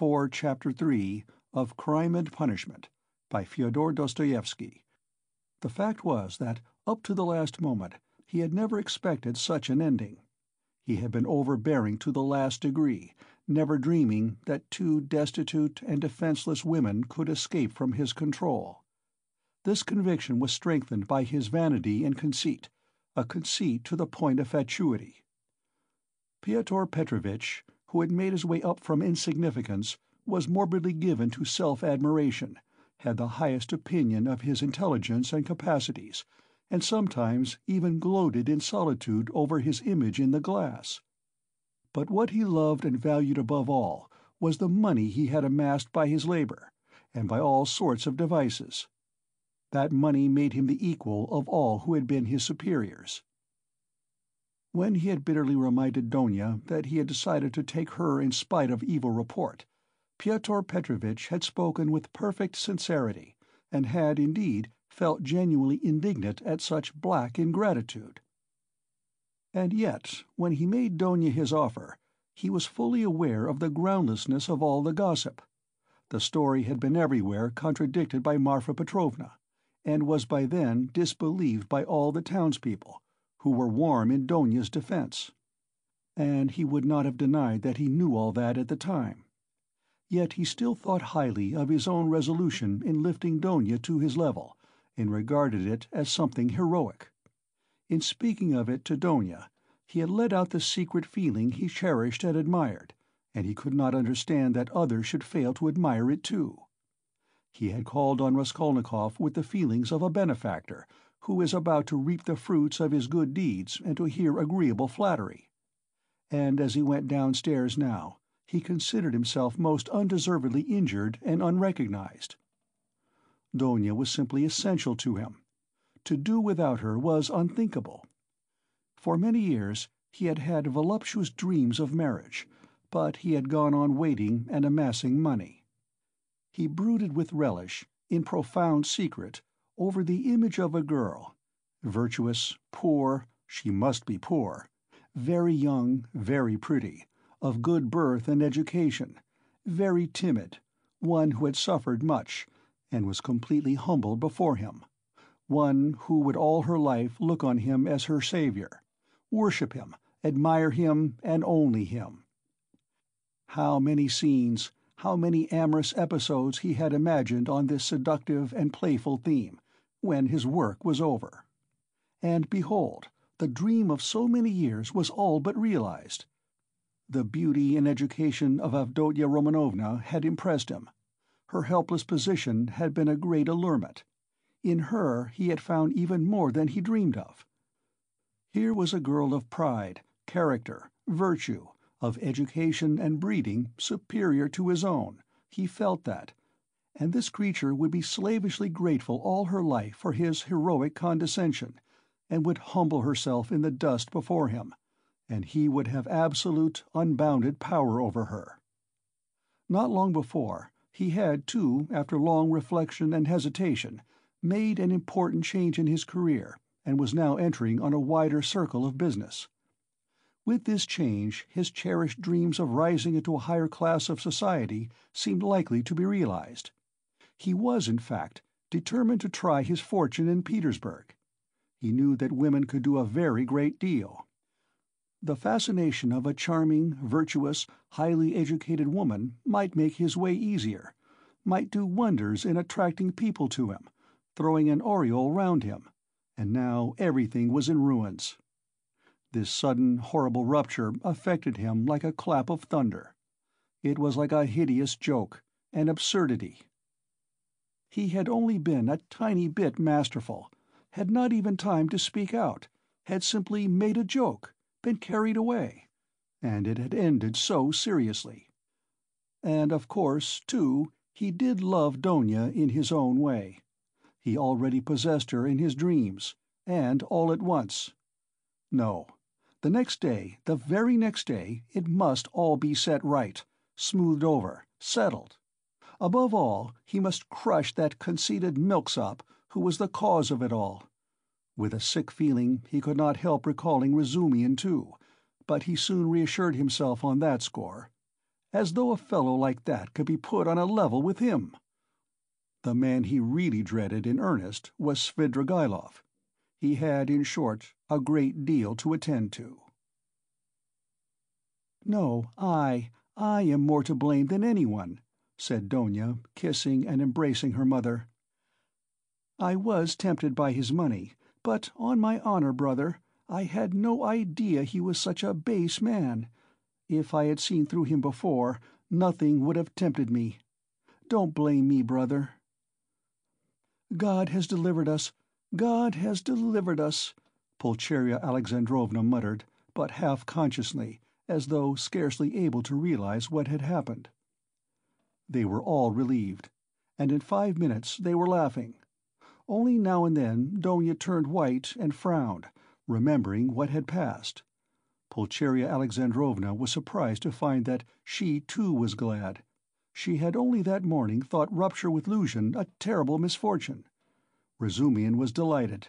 4, Chapter 3 of Crime and Punishment by Fyodor Dostoevsky. The fact was that, up to the last moment, he had never expected such an ending. He had been overbearing to the last degree, never dreaming that two destitute and defenseless women could escape from his control. This conviction was strengthened by his vanity and conceit, a conceit to the point of fatuity. Pyotr Petrovitch, who had made his way up from insignificance, was morbidly given to self-admiration, had the highest opinion of his intelligence and capacities, and sometimes even gloated in solitude over his image in the glass. But what he loved and valued above all was the money he had amassed by his labor, and by all sorts of devices. That money made him the equal of all who had been his superiors. When he had bitterly reminded Dounia that he had decided to take her in spite of evil report, Pyotr Petrovitch had spoken with perfect sincerity, and had, indeed, felt genuinely indignant at such black ingratitude. And yet, when he made Dounia his offer, he was fully aware of the groundlessness of all the gossip. The story had been everywhere contradicted by Marfa Petrovna, and was by then disbelieved by all the townspeople, who were warm in Donia's defense. And he would not have denied that he knew all that at the time. Yet he still thought highly of his own resolution in lifting Dounia to his level, and regarded it as something heroic. In speaking of it to Dounia, he had let out the secret feeling he cherished and admired, and he could not understand that others should fail to admire it too. He had called on Raskolnikov with the feelings of a benefactor who is about to reap the fruits of his good deeds and to hear agreeable flattery. And as he went downstairs now, he considered himself most undeservedly injured and unrecognized. Dounia was simply essential to him. To do without her was unthinkable. For many years he had had voluptuous dreams of marriage, but he had gone on waiting and amassing money. He brooded with relish, in profound secret, over the image of a girl, virtuous, poor, she must be poor, very young, very pretty, of good birth and education, very timid, one who had suffered much, and was completely humbled before him, one who would all her life look on him as her savior, worship him, admire him, and only him. How many scenes, how many amorous episodes he had imagined on this seductive and playful theme, when his work was over. And behold, the dream of so many years was all but realized. The beauty and education of Avdotya Romanovna had impressed him. Her helpless position had been a great allurement. In her he had found even more than he dreamed of. Here was a girl of pride, character, virtue, of education and breeding superior to his own, he felt that, and this creature would be slavishly grateful all her life for his heroic condescension, and would humble herself in the dust before him, and he would have absolute, unbounded power over her. Not long before, he had, too, after long reflection and hesitation, made an important change in his career, and was now entering on a wider circle of business. With this change his cherished dreams of rising into a higher class of society seemed likely to be realized. He was, in fact, determined to try his fortune in Petersburg. He knew that women could do a very great deal. The fascination of a charming, virtuous, highly educated woman might make his way easier, might do wonders in attracting people to him, throwing an aureole round him, and now everything was in ruins. This sudden, horrible rupture affected him like a clap of thunder. It was like a hideous joke, an absurdity. He had only been a tiny bit masterful, had not even time to speak out, had simply made a joke, been carried away, and it had ended so seriously. And of course, too, he did love Dounia in his own way. He already possessed her in his dreams, and all at once. No. The next day, the very next day, it must all be set right, smoothed over, settled. Above all, he must crush that conceited milksop who was the cause of it all. With a sick feeling, he could not help recalling Razumihin too, but he soon reassured himself on that score. as though a fellow like that could be put on a level with him. The man he really dreaded in earnest was Svidrigailov. He had, in short, a great deal to attend to. "No, I am more to blame than anyone," said Dounia, kissing and embracing her mother. "I was tempted by his money, but, on my honor, brother, I had no idea he was such a base man. If I had seen through him before, nothing would have tempted me. Don't blame me, brother. God has delivered us. God has delivered us," Pulcheria Alexandrovna muttered, but half-consciously, as though scarcely able to realize what had happened. They were all relieved, and in 5 minutes they were laughing. Only now and then Dounia turned white and frowned, remembering what had passed. Pulcheria Alexandrovna was surprised to find that she, too, was glad. She had only that morning thought rupture with Luzhin a terrible misfortune. Razumihin was delighted.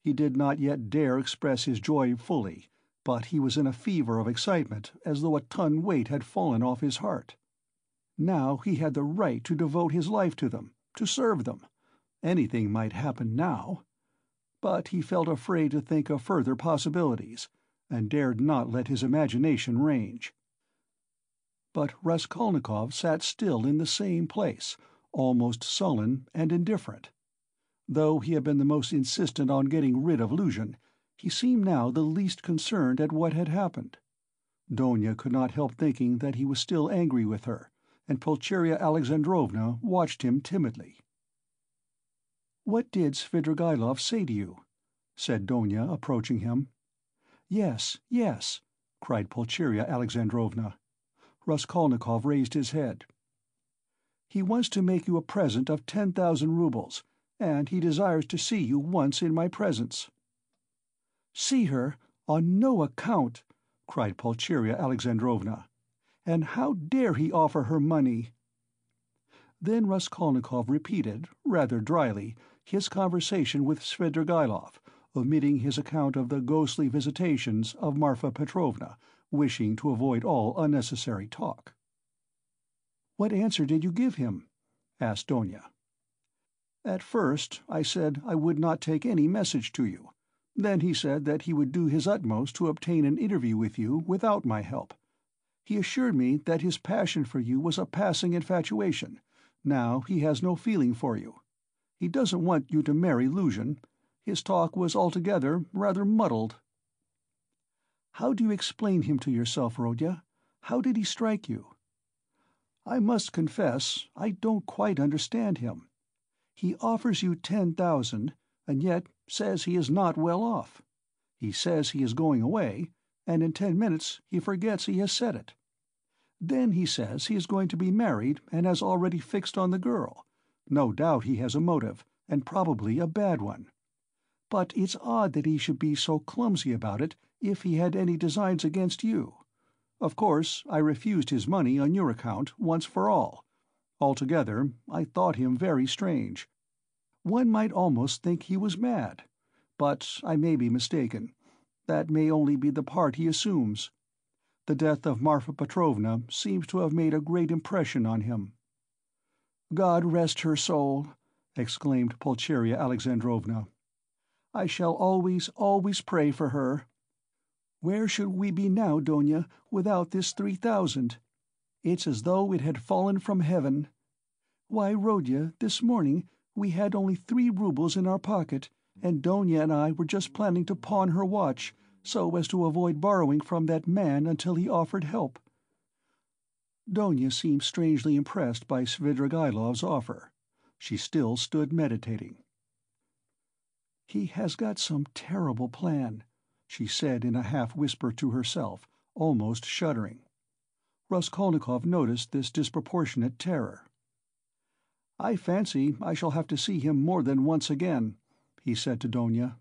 He did not yet dare express his joy fully, but he was in a fever of excitement, as though a ton weight had fallen off his heart. Now he had the right to devote his life to them, to serve them. Anything might happen now. But he felt afraid to think of further possibilities, and dared not let his imagination range. But Raskolnikov sat still in the same place, almost sullen and indifferent. Though he had been the most insistent on getting rid of Luzhin, he seemed now the least concerned at what had happened. Dounia could not help thinking that he was still angry with her, and Pulcheria Alexandrovna watched him timidly. "What did Svidrigailov say to you?" said Dounia, approaching him. "Yes, yes," cried Pulcheria Alexandrovna. Raskolnikov raised his head. "He wants to make you a present of 10,000 rubles, and he desires to see you once in my presence." "See her? On no account!" cried Pulcheria Alexandrovna. "And how dare he offer her money?" Then Raskolnikov repeated, rather dryly, his conversation with Svidrigailov, omitting his account of the ghostly visitations of Marfa Petrovna, wishing to avoid all unnecessary talk. "What answer did you give him?" asked Dounia. "At first I said I would not take any message to you. Then he said that he would do his utmost to obtain an interview with you without my help. He assured me that his passion for you was a passing infatuation. Now he has no feeling for you. He doesn't want you to marry Luzhin. His talk was altogether rather muddled." "How do you explain him to yourself, Rodya? How did he strike you?" "I must confess I don't quite understand him. He offers you 10,000, and yet says he is not well off. He says he is going away, and in 10 minutes he forgets he has said it. Then he says he is going to be married and has already fixed on the girl. No doubt he has a motive, and probably a bad one. But it's odd that he should be so clumsy about it if he had any designs against you. Of course, I refused his money on your account once for all. Altogether, I thought him very strange. One might almost think he was mad. But I may be mistaken. That may only be the part he assumes. The death of Marfa Petrovna seems to have made a great impression on him." "God rest her soul!" exclaimed Pulcheria Alexandrovna. "I shall always, always pray for her. Where should we be now, Dounia, without this 3,000? It's as though it had fallen from heaven. Why, Rodya, this morning we had only 3 rubles in our pocket, and Dounia and I were just planning to pawn her watch, so as to avoid borrowing from that man until he offered help." Dounia seemed strangely impressed by Svidrigailov's offer. She still stood meditating. "He has got some terrible plan," she said in a half-whisper to herself, almost shuddering. Raskolnikov noticed this disproportionate terror. "I fancy I shall have to see him more than once again," he said to Dounia.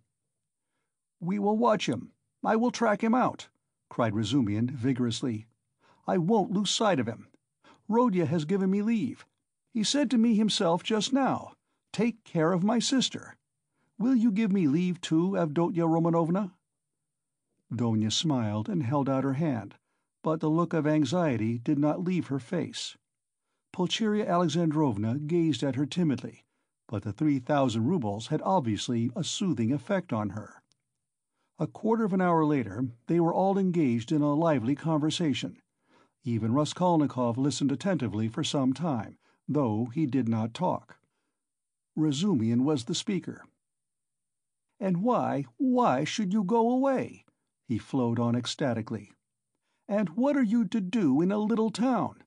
"We will watch him. I will track him out," cried Razumihin vigorously. "I won't lose sight of him. Rodya has given me leave. He said to me himself just now, 'Take care of my sister.' Will you give me leave too, Avdotya Romanovna?" Dounia smiled and held out her hand, but the look of anxiety did not leave her face. Pulcheria Alexandrovna gazed at her timidly, but the 3,000 rubles had obviously a soothing effect on her. A quarter of an hour later they were all engaged in a lively conversation. Even Raskolnikov listened attentively for some time, though he did not talk. Razumihin was the speaker. "And why should you go away?" he flowed on ecstatically. "And what are you to do in a little town?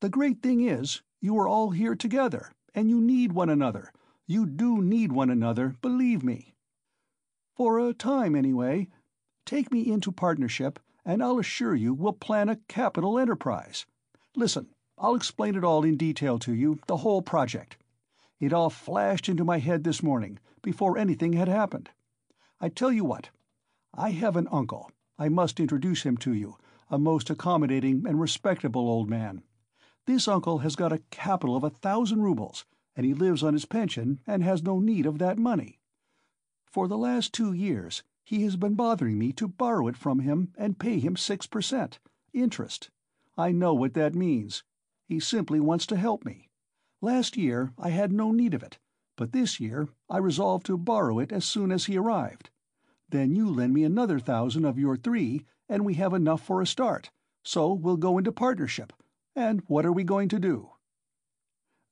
The great thing is, you are all here together, and you need one another. You do need one another, believe me. For a time, anyway. Take me into partnership, and I'll assure you we'll plan a capital enterprise. Listen, I'll explain it all in detail to you, the whole project. It all flashed into my head this morning, before anything had happened. I tell you what, I have an uncle. I must introduce him to you, a most accommodating and respectable old man. This uncle has got a capital of 1,000 rubles, and he lives on his pension and has no need of that money. For the last 2 years he has been bothering me to borrow it from him and pay him 6% interest. I know what that means. He simply wants to help me. Last year I had no need of it, but this year I resolved to borrow it as soon as he arrived. Then you lend me another 1,000 of your 3, and we have enough for a start, so we'll go into partnership. And what are we going to do?"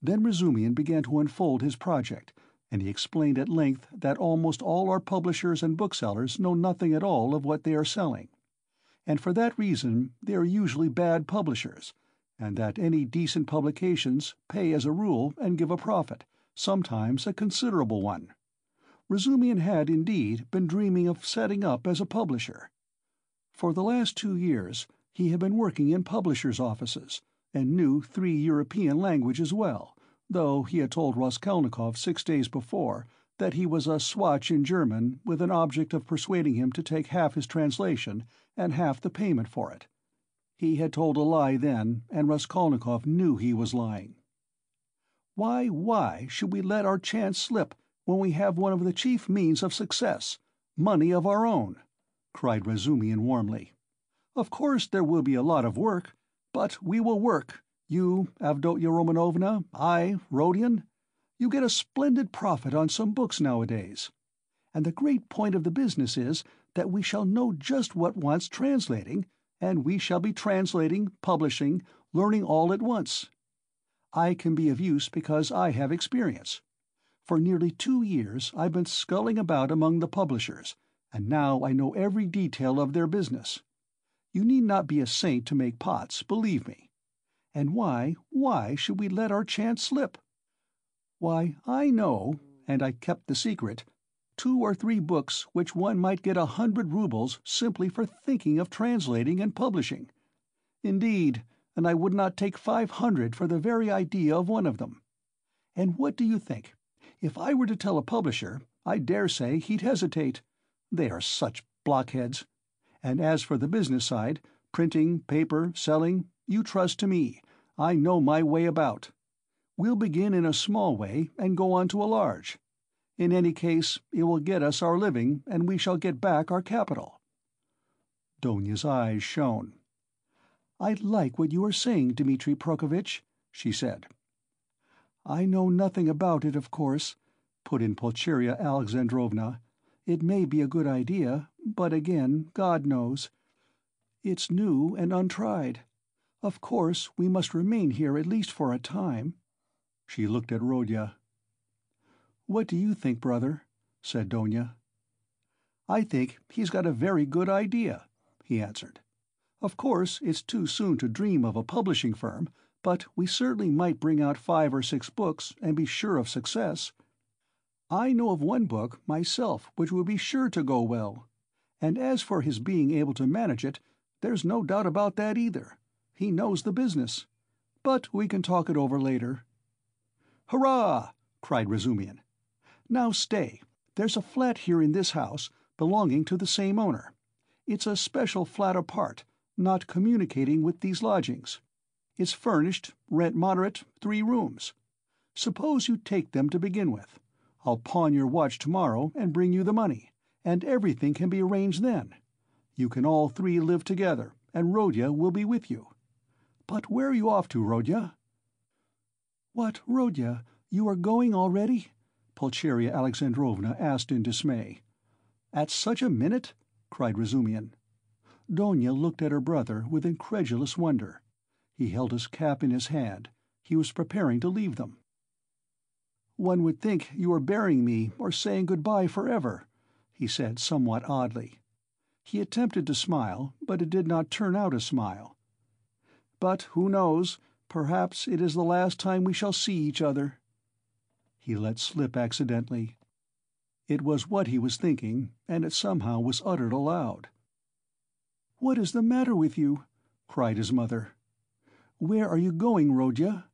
Then Razumihin began to unfold his project, and he explained at length that almost all our publishers and booksellers know nothing at all of what they are selling, and for that reason they are usually bad publishers, and that any decent publications pay as a rule and give a profit, sometimes a considerable one. Razumihin had, indeed, been dreaming of setting up as a publisher. For the last 2 years he had been working in publishers' offices, and knew 3 European languages well, though he had told Raskolnikov 6 days before that he was a swatch in German, with an object of persuading him to take half his translation and half the payment for it. He had told a lie then, and Raskolnikov knew he was lying. Why should we let our chance slip when we have one of the chief means of success, money of our own?" cried Razumihin warmly. "Of course there will be a lot of work, but we will work, you, Avdotya Romanovna, I, Rodyan. You get a splendid profit on some books nowadays. And the great point of the business is that we shall know just what wants translating, and we shall be translating, publishing, learning all at once. I can be of use because I have experience. For nearly 2 years I've been sculling about among the publishers, and now I know every detail of their business. You need not be a saint to make pots, believe me. And why should we let our chance slip? Why, I know, and I kept the secret, 2 or 3 books which one might get 100 rubles simply for thinking of translating and publishing. Indeed, and I would not take 500 for the very idea of one of them. And what do you think? If I were to tell a publisher, I dare say he'd hesitate. They are such blockheads. And as for the business side, printing, paper, selling, you trust to me. I know my way about. We'll begin in a small way and go on to a large. In any case, it will get us our living, and we shall get back our capital." Donia's eyes shone. "I like what you are saying, Dmitri Prokofitch," she said. "I know nothing about it, of course," put in Pulcheria Alexandrovna. "It may be a good idea, but again, God knows. It's new and untried. Of course, we must remain here at least for a time." She looked at Rodya. "What do you think, brother?" said Dounia. "I think he's got a very good idea," he answered. "Of course, it's too soon to dream of a publishing firm, but we certainly might bring out 5 or 6 books and be sure of success. I know of one book myself which will be sure to go well. And as for his being able to manage it, there's no doubt about that either. He knows the business. But we can talk it over later." "Hurrah!" cried Razumihin. "Now stay. There's a flat here in this house belonging to the same owner. It's a special flat apart, not communicating with these lodgings. It's furnished, rent moderate, 3 rooms. Suppose you take them to begin with. I'll pawn your watch tomorrow and bring you the money, and everything can be arranged then. You can all 3 live together, and Rodya will be with you. But where are you off to, Rodya?" "What, Rodya, you are going already?" Pulcheria Alexandrovna asked in dismay. "At such a minute?" cried Razumihin. Dounia looked at her brother with incredulous wonder. He held his cap in his hand. He was preparing to leave them. "One would think you were burying me or saying good-bye forever," he said somewhat oddly. He attempted to smile, but it did not turn out a smile. "But who knows? Perhaps it is the last time we shall see each other," he let slip accidentally. It was what he was thinking, and it somehow was uttered aloud. "What is the matter with you?" cried his mother. "Where are you going, Rodya?"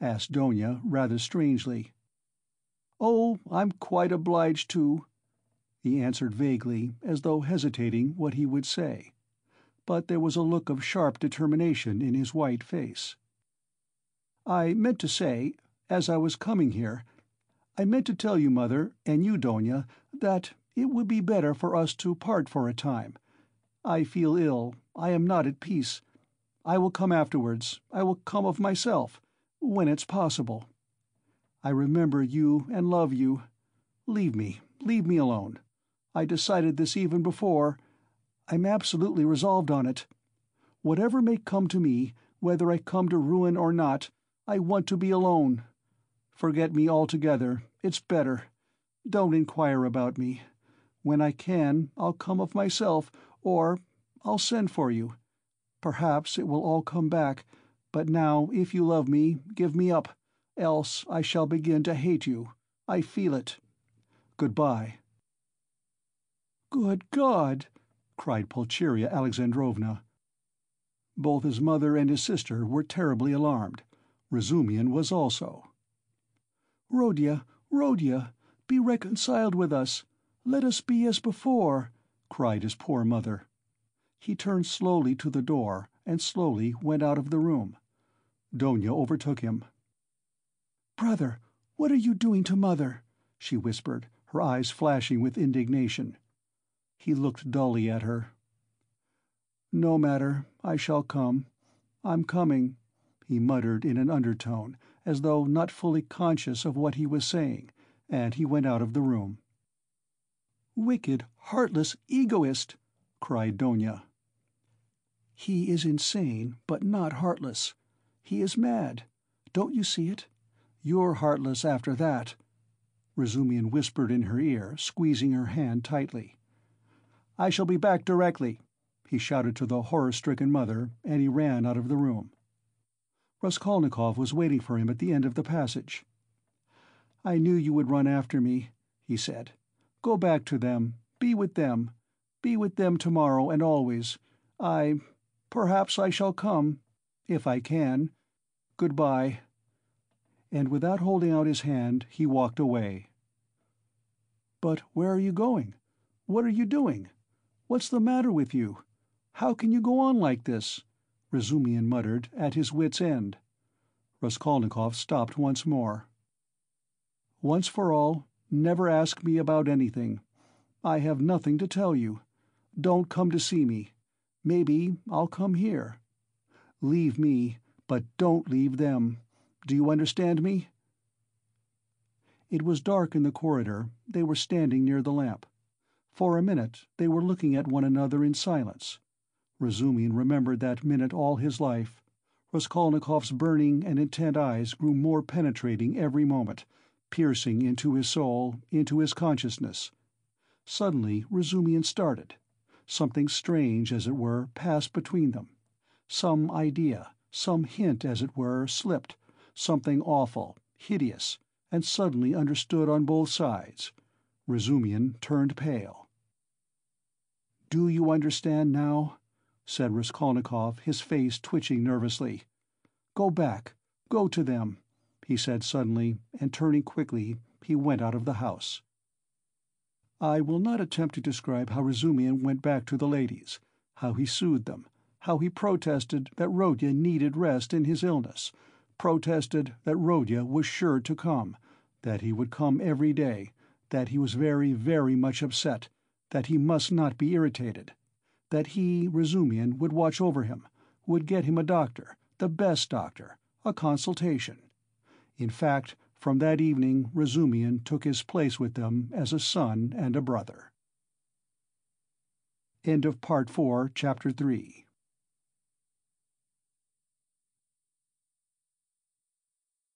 asked Dounia rather strangely. "Oh, I'm quite obliged to," he answered vaguely, as though hesitating what he would say. But there was a look of sharp determination in his white face. "I meant to say, as I was coming here, I meant to tell you, Mother, and you, Dounia, that it would be better for us to part for a time. I feel ill. I am not at peace. I will come afterwards. I will come of myself, when it's possible. I remember you and love you. Leave me. Leave me alone. I decided this even before. I'm absolutely resolved on it. Whatever may come to me, whether I come to ruin or not, I want to be alone. Forget me altogether. It's better. Don't inquire about me. When I can, I'll come of myself, or I'll send for you. Perhaps it will all come back, but now, if you love me, give me up, else I shall begin to hate you. I feel it. Goodbye." "Good God!" cried Pulcheria Alexandrovna. Both his mother and his sister were terribly alarmed. Razumihin was also. "Rodya, Rodya, be reconciled with us. Let us be as before," cried his poor mother. He turned slowly to the door and slowly went out of the room. Dounia overtook him. "Brother, what are you doing to Mother?" she whispered, her eyes flashing with indignation. He looked dully at her. "No matter, I shall come. I'm coming," he muttered in an undertone, as though not fully conscious of what he was saying, and he went out of the room. "Wicked, heartless egoist!" cried Dounia. "He is insane, but not heartless. He is mad. Don't you see it? You're heartless after that," Razumihin whispered in her ear, squeezing her hand tightly. "I shall be back directly," he shouted to the horror-stricken mother, and he ran out of the room. Raskolnikov was waiting for him at the end of the passage. "I knew you would run after me," he said. "Go back to them. Be with them. Be with them tomorrow and always. Perhaps I shall come, if I can. Goodbye." And without holding out his hand, he walked away. "But where are you going? What are you doing? What's the matter with you? How can you go on like this?" Razumihin muttered, at his wit's end. Raskolnikov stopped once more. "Once for all, never ask me about anything. I have nothing to tell you. Don't come to see me. Maybe I'll come here. Leave me, but don't leave them. Do you understand me?" It was dark in the corridor. They were standing near the lamp. For a minute they were looking at one another in silence. Razumihin remembered that minute all his life. Raskolnikov's burning and intent eyes grew more penetrating every moment, piercing into his soul, into his consciousness. Suddenly Razumihin started. Something strange, as it were, passed between them. Some idea, some hint, as it were, slipped, something awful, hideous, and suddenly understood on both sides. Razumihin turned pale. "Do you understand now?" said Raskolnikov, his face twitching nervously. "Go back. Go to them," he said suddenly, and turning quickly, he went out of the house. I will not attempt to describe how Razumihin went back to the ladies, how he soothed them, how he protested that Rodya needed rest in his illness, protested that Rodya was sure to come, that he would come every day, that he was very, very much upset, that he must not be irritated, that he, Razumihin, would watch over him, would get him a doctor, the best doctor, a consultation. In fact, from that evening Razumihin took his place with them as a son and a brother. End of Part 4, Chapter 3.